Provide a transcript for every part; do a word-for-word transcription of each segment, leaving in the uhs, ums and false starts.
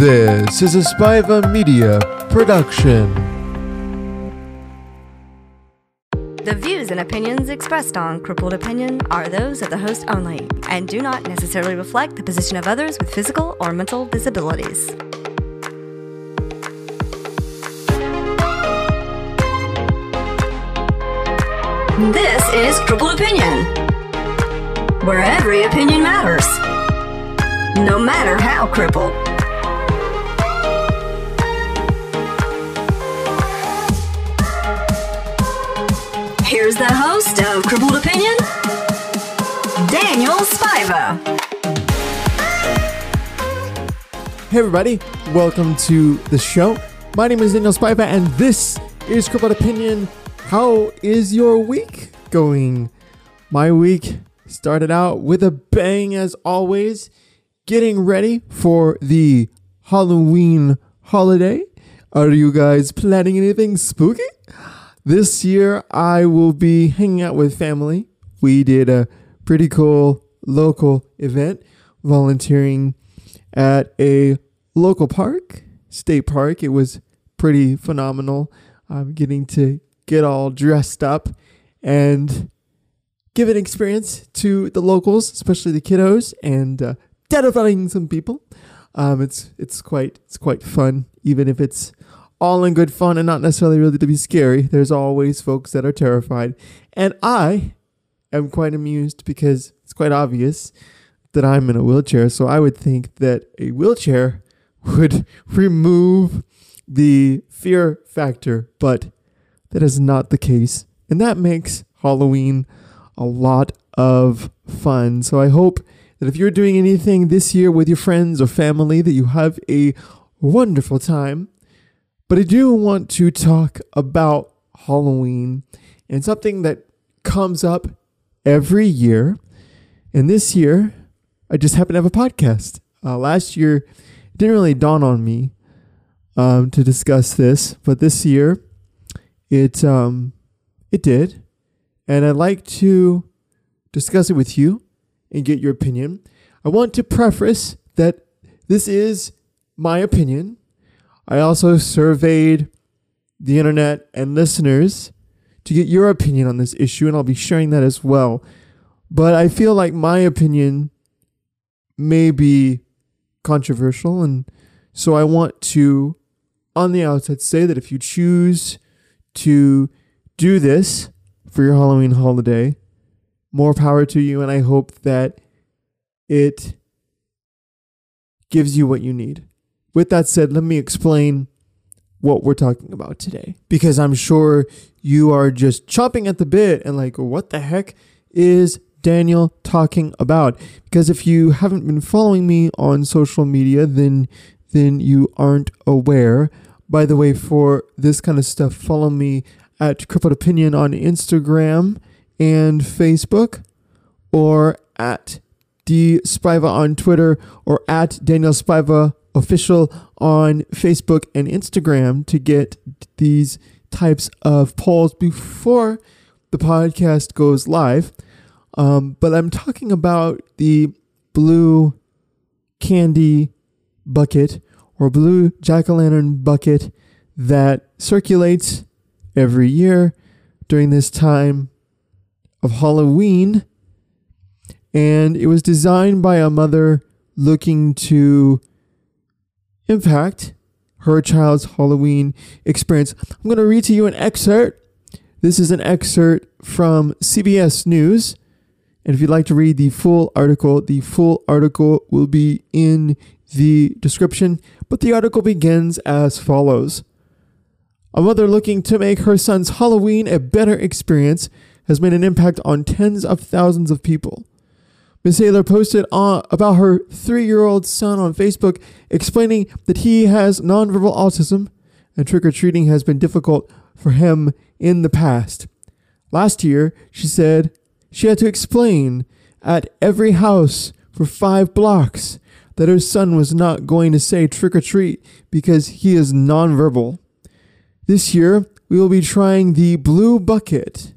This is a Spiva Media production. The views and opinions expressed on Crippled Opinion are those of the host only and do not necessarily reflect the position of others with physical or mental disabilities. This is Crippled Opinion, where every opinion matters, no matter how crippled. Here's the host of Crippled Opinion, Daniel Spiva. Hey everybody, welcome to the show. My name is Daniel Spiva and this is Crippled Opinion. How is your week going? My week started out with a bang as always, getting ready for the Halloween holiday. Are you guys planning anything spooky? This year I will be hanging out with family. We did a pretty cool local event, volunteering at a local park, state park. It was pretty phenomenal. I'm getting to get all dressed up and give an experience to the locals, especially the kiddos, and uh, terrifying some people. Um, it's it's quite it's quite fun, even if it's all in good fun and not necessarily really to be scary. There's always folks that are terrified, and I am quite amused because it's quite obvious that I'm in a wheelchair. So I would think that a wheelchair would remove the fear factor, but that is not the case, and that makes Halloween a lot of fun. So I hope that if you're doing anything this year with your friends or family, that you have a wonderful time. But I do want to talk about Halloween and something that comes up every year. And this year, I just happen to have a podcast. Uh, last year, it didn't really dawn on me um, to discuss this, but this year, It um it did, and I'd like to discuss it with you and get your opinion. I want to preface that this is my opinion. I also surveyed the internet and listeners to get your opinion on this issue, and I'll be sharing that as well. But I feel like my opinion may be controversial, and so I want to, on the outset, say that if you choose to do this for your Halloween holiday, more power to you, and I hope that it gives you what you need. With that said, let me explain what we're talking about today, because I'm sure you are just chomping at the bit and like, what the heck is Daniel talking about? Because if you haven't been following me on social media, then then you aren't aware. By the way, for this kind of stuff, follow me at Crippled Opinion on Instagram and Facebook, or at D Spiva on Twitter, or at Daniel Spiva Official on Facebook and Instagram to get these types of polls before the podcast goes live. Um, but I'm talking about the blue candy bucket, or blue jack-o'-lantern bucket, that circulates every year during this time of Halloween. And it was designed by a mother looking to impact her child's Halloween experience. I'm going to read to you an excerpt. This is an excerpt from C B S News. And if you'd like to read the full article, the full article will be in the description, but the article begins as follows. A mother looking to make her son's Halloween a better experience has made an impact on tens of thousands of people. Miz Taylor posted on, about her three-year-old son on Facebook, explaining that he has nonverbal autism and trick-or-treating has been difficult for him in the past. Last year, she said she had to explain at every house for five blocks that her son was not going to say trick-or-treat because he is nonverbal. This year, we will be trying the blue bucket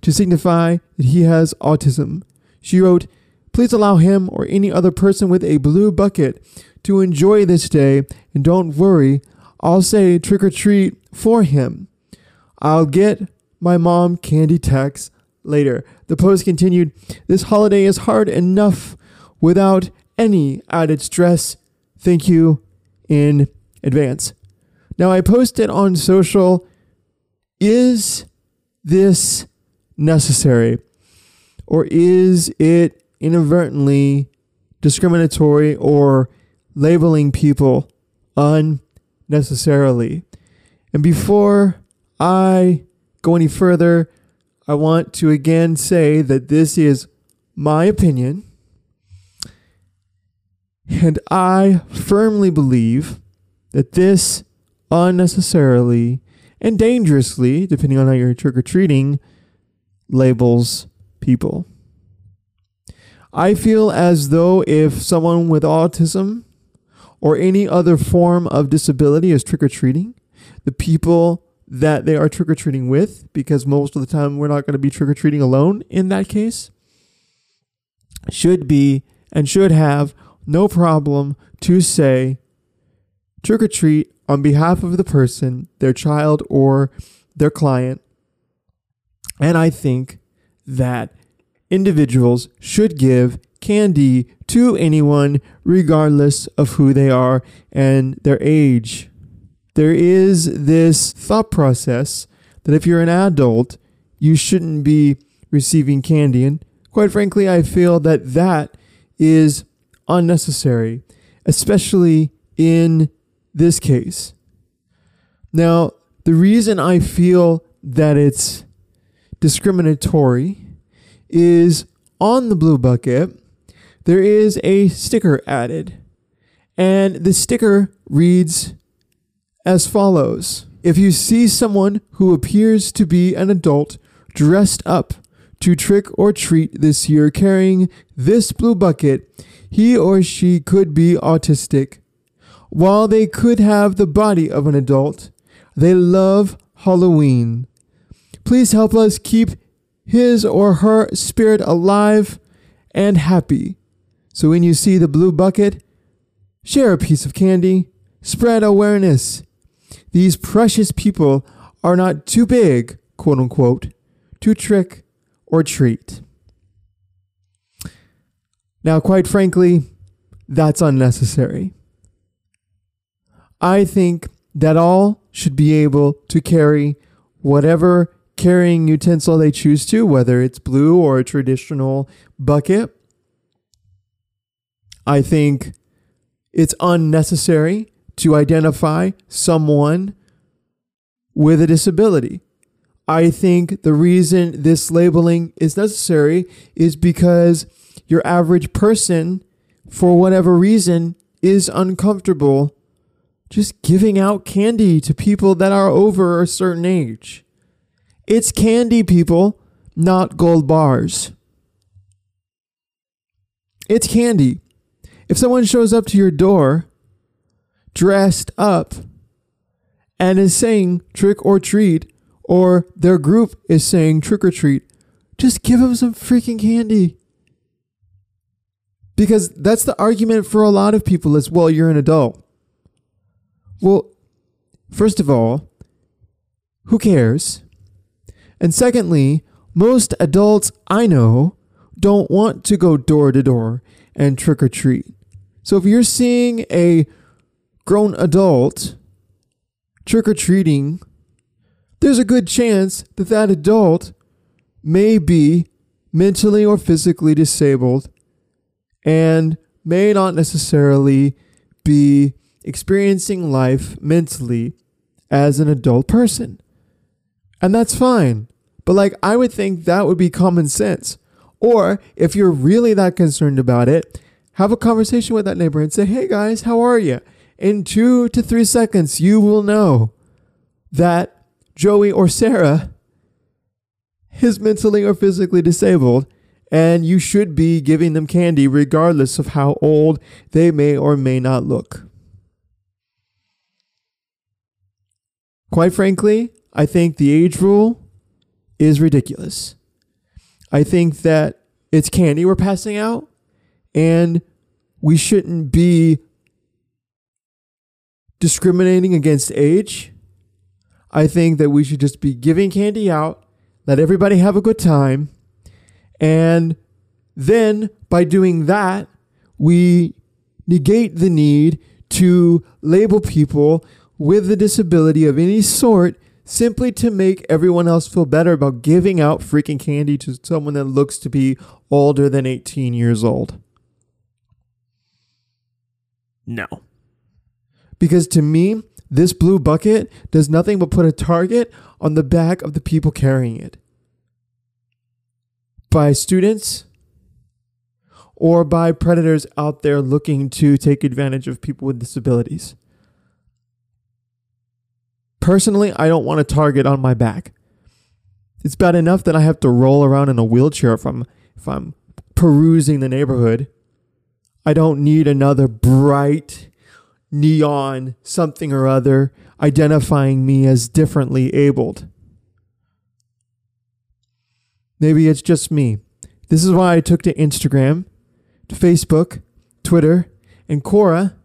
to signify that he has autism. She wrote, Please allow him or any other person with a blue bucket to enjoy this day, and don't worry, I'll say trick or treat for him. I'll get my mom candy tax later. The post continued, this holiday is hard enough without any added stress. Thank you in advance. Now, I posted on social, is this necessary? Or is it inadvertently discriminatory or labeling people unnecessarily? And before I go any further, I want to again say that this is my opinion. And I firmly believe that this unnecessarily and dangerously, depending on how you're trick-or-treating, labels people. I feel as though if someone with autism or any other form of disability is trick-or-treating, the people that they are trick-or-treating with, because most of the time we're not going to be trick-or-treating alone in that case, should be and should have no problem to say trick-or-treat on behalf of the person, their child, or their client. And I think that individuals should give candy to anyone regardless of who they are and their age. There is this thought process that if you're an adult, you shouldn't be receiving candy. And quite frankly, I feel that that is unnecessary, especially in this case. Now, the reason I feel that it's discriminatory is on the blue bucket, there is a sticker added. And the sticker reads as follows. If you see someone who appears to be an adult dressed up to trick or treat this year carrying this blue bucket, he or she could be autistic. While they could have the body of an adult, they love Halloween. Please help us keep his or her spirit alive and happy. So when you see the blue bucket, share a piece of candy, spread awareness. These precious people are not too big, quote unquote, to trick or treat. Now, quite frankly, that's unnecessary. I think that all should be able to carry whatever carrying utensil they choose to, whether it's blue or a traditional bucket. I think it's unnecessary to identify someone with a disability. I think the reason this labeling is necessary is because your average person, for whatever reason, is uncomfortable just giving out candy to people that are over a certain age. It's candy, people, not gold bars. It's candy. If someone shows up to your door dressed up and is saying trick or treat, or their group is saying trick or treat, just give them some freaking candy. Because that's the argument for a lot of people is, well, you're an adult. Well, first of all, who cares? And secondly, most adults I know don't want to go door to door and trick or treat. So if you're seeing a grown adult trick or treating, there's a good chance that that adult may be mentally or physically disabled and may not necessarily be experiencing life mentally as an adult person. And that's fine. But like, I would think that would be common sense. Or if you're really that concerned about it, have a conversation with that neighbor and say, hey guys, how are you? In two to three seconds, you will know that Joey or Sarah is mentally or physically disabled, and you should be giving them candy regardless of how old they may or may not look. Quite frankly, I think the age rule is ridiculous. I think that it's candy we're passing out. and we shouldn't be discriminating against age. I think that we should just be giving candy out, let everybody have a good time. And then by doing that, we negate the need to label people with a disability of any sort simply to make everyone else feel better about giving out freaking candy to someone that looks to be older than eighteen years old. No. Because to me, this blue bucket does nothing but put a target on the back of the people carrying it. By students or by predators out there looking to take advantage of people with disabilities. Personally, I don't want a target on my back. It's bad enough that I have to roll around in a wheelchair if I'm, if I'm perusing the neighborhood. I don't need another bright neon something or other identifying me as differently abled. Maybe it's just me. This is why I took to Instagram, to Facebook, Twitter, and Quora.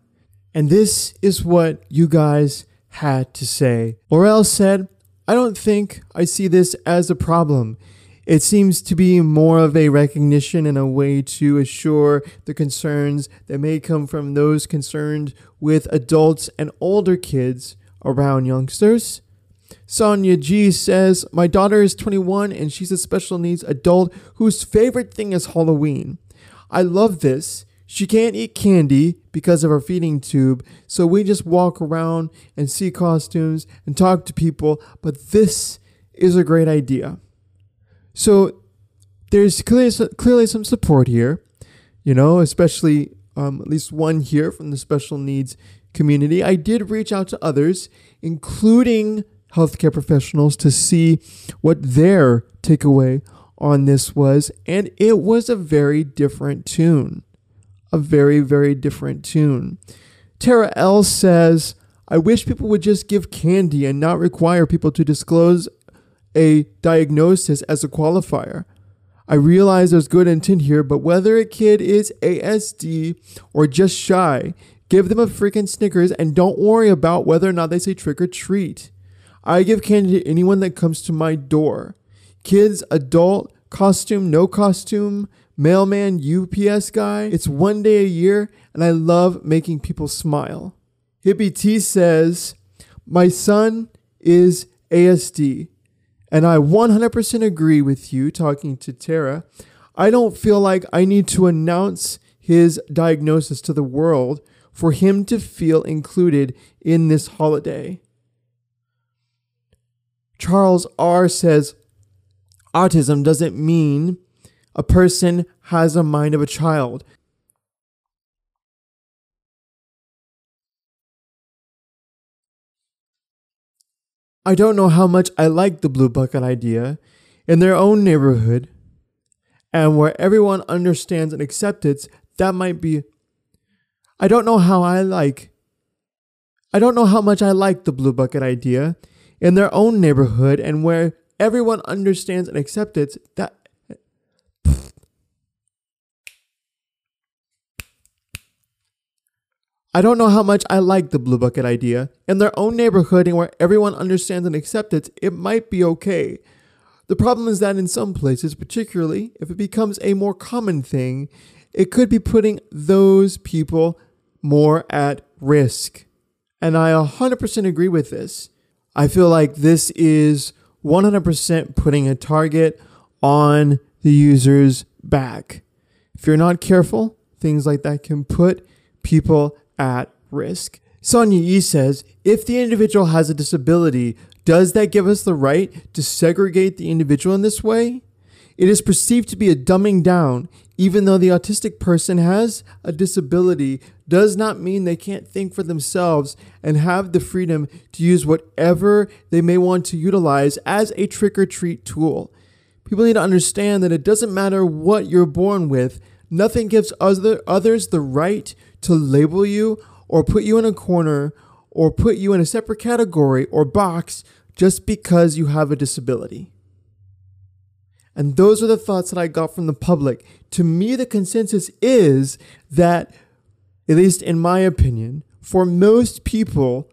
And this is what you guys had to say. Laurel said, I don't think I see this as a problem. It seems to be more of a recognition and a way to assure the concerns that may come from those concerned with adults and older kids around youngsters. Sonia G says, my daughter is twenty-one and she's a special needs adult whose favorite thing is Halloween. I love this. She can't eat candy because of her feeding tube, so we just walk around and see costumes and talk to people, but this is a great idea. So there's clearly, clearly some support here, you know, especially um, at least one here from the special needs community. I did reach out to others, including healthcare professionals, to see what their takeaway on this was. And it was a very different tune. A very, very different tune. Tara L says, I wish people would just give candy and not require people to disclose a diagnosis as a qualifier. I realize there's good intent here, but whether a kid is A S D or just shy, give them a freaking Snickers and don't worry about whether or not they say trick or treat. I give candy to anyone that comes to my door. Kids, adult, costume, no costume, mailman, U P S guy. It's one day a year, and I love making people smile. Hippie T says, my son is A S D, and I one hundred percent agree with you, talking to Tara. I don't feel like I need to announce his diagnosis to the world for him to feel included in this holiday. Charles R says, autism doesn't mean a person has a mind of a child. I don't know how much I like the blue bucket idea in their own neighborhood and where everyone understands and accepts it. That might be, I don't know how I like, I don't know how much I like the blue bucket idea in their own neighborhood and where everyone understands and accepts it, that I don't know how much I like the blue bucket idea in their own neighborhood and where everyone understands and accepts it, it might be okay. The problem is that in some places, particularly if it becomes a more common thing, it could be putting those people more at risk. And I one hundred percent agree with this. I feel like this is one hundred percent putting a target on the user's back. If you're not careful, things like that can put people at risk. Sonia Yi says, if the individual has a disability, does that give us the right to segregate the individual in this way? It is perceived to be a dumbing down, even though the autistic person has a disability does not mean they can't think for themselves and have the freedom to use whatever they may want to utilize as a trick-or-treat tool. People need to understand that it doesn't matter what you're born with. Nothing gives other, others the right to label you or put you in a corner or put you in a separate category or box just because you have a disability. And those are the thoughts that I got from the public. To me, the consensus is that, at least in my opinion, for most people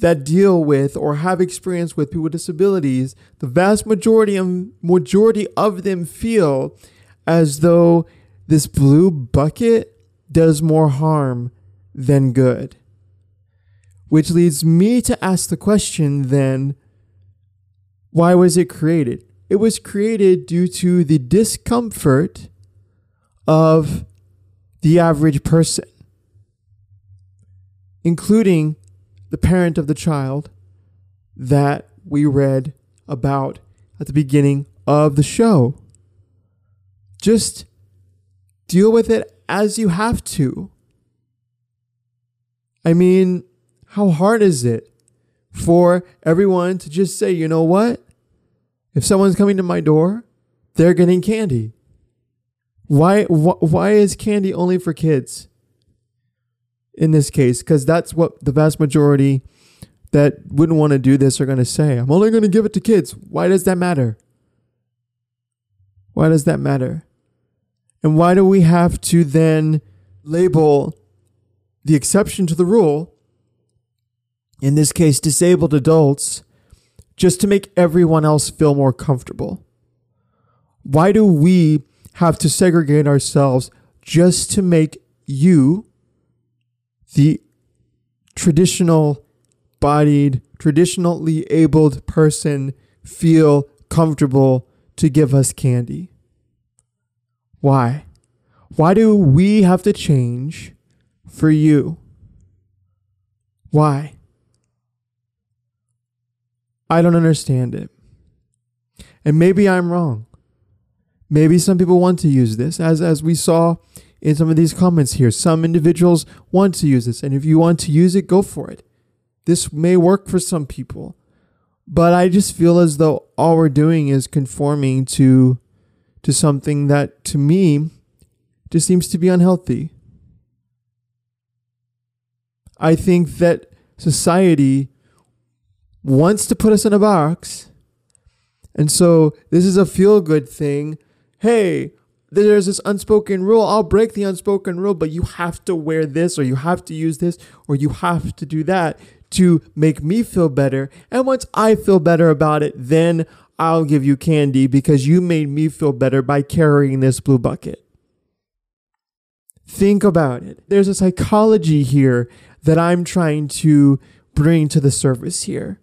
that deal with or have experience with people with disabilities, the vast majority of, majority of them feel as though this blue bucket does more harm than good. Which leads me to ask the question then, why was it created? It was created due to the discomfort of the average person, including the parent of the child that we read about at the beginning of the show. Just deal with it as you have to. I mean, how hard is it for everyone to just say, you know what? If someone's coming to my door, they're getting candy. Why wh- why is candy only for kids in this case? Because that's what the vast majority that wouldn't want to do this are going to say. I'm only going to give it to kids. Why does that matter? Why does that matter? And why do we have to then label the exception to the rule, in this case, disabled adults, just to make everyone else feel more comfortable? Why do we have to segregate ourselves just to make you, the traditional bodied, traditionally abled person, feel comfortable to give us candy? Why? Why do we have to change for you? Why? I don't understand it. And maybe I'm wrong. Maybe some people want to use this, as, as we saw in some of these comments here. Some individuals want to use this. And if you want to use it, go for it. This may work for some people. But I just feel as though all we're doing is conforming to, to something that, to me, just seems to be unhealthy. I think that society wants to put us in a box. And so this is a feel-good thing. Hey, there's this unspoken rule. I'll break the unspoken rule, but you have to wear this, or you have to use this, or you have to do that to make me feel better. And once I feel better about it, then I'll give you candy because you made me feel better by carrying this blue bucket. Think about it. There's a psychology here that I'm trying to bring to the surface here.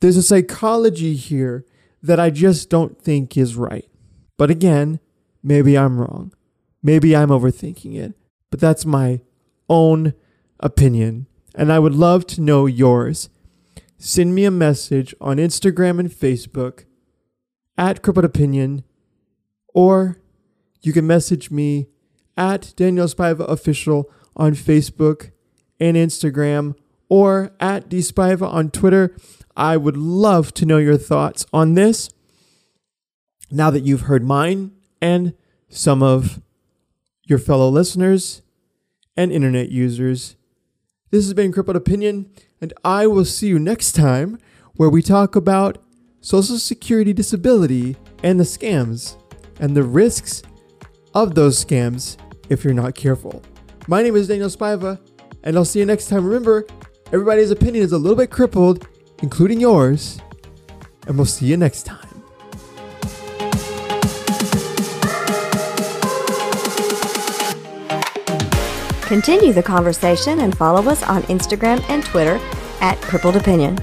There's a psychology here that I just don't think is right. But again, maybe I'm wrong. Maybe I'm overthinking it. But that's my own opinion. And I would love to know yours. Send me a message on Instagram and Facebook at Crippled Opinion, or you can message me at Daniel Spiva Official on Facebook and Instagram, or at dspiva on Twitter. I would love to know your thoughts on this now that you've heard mine and some of your fellow listeners and internet users. This has been Crippled Opinion, and I will see you next time where we talk about Social Security disability and the scams and the risks of those scams if you're not careful. My name is Daniel Spiva, and I'll see you next time. Remember, everybody's opinion is a little bit crippled, including yours, and we'll see you next time. Continue the conversation and follow us on Instagram and Twitter at Crippled Opinion.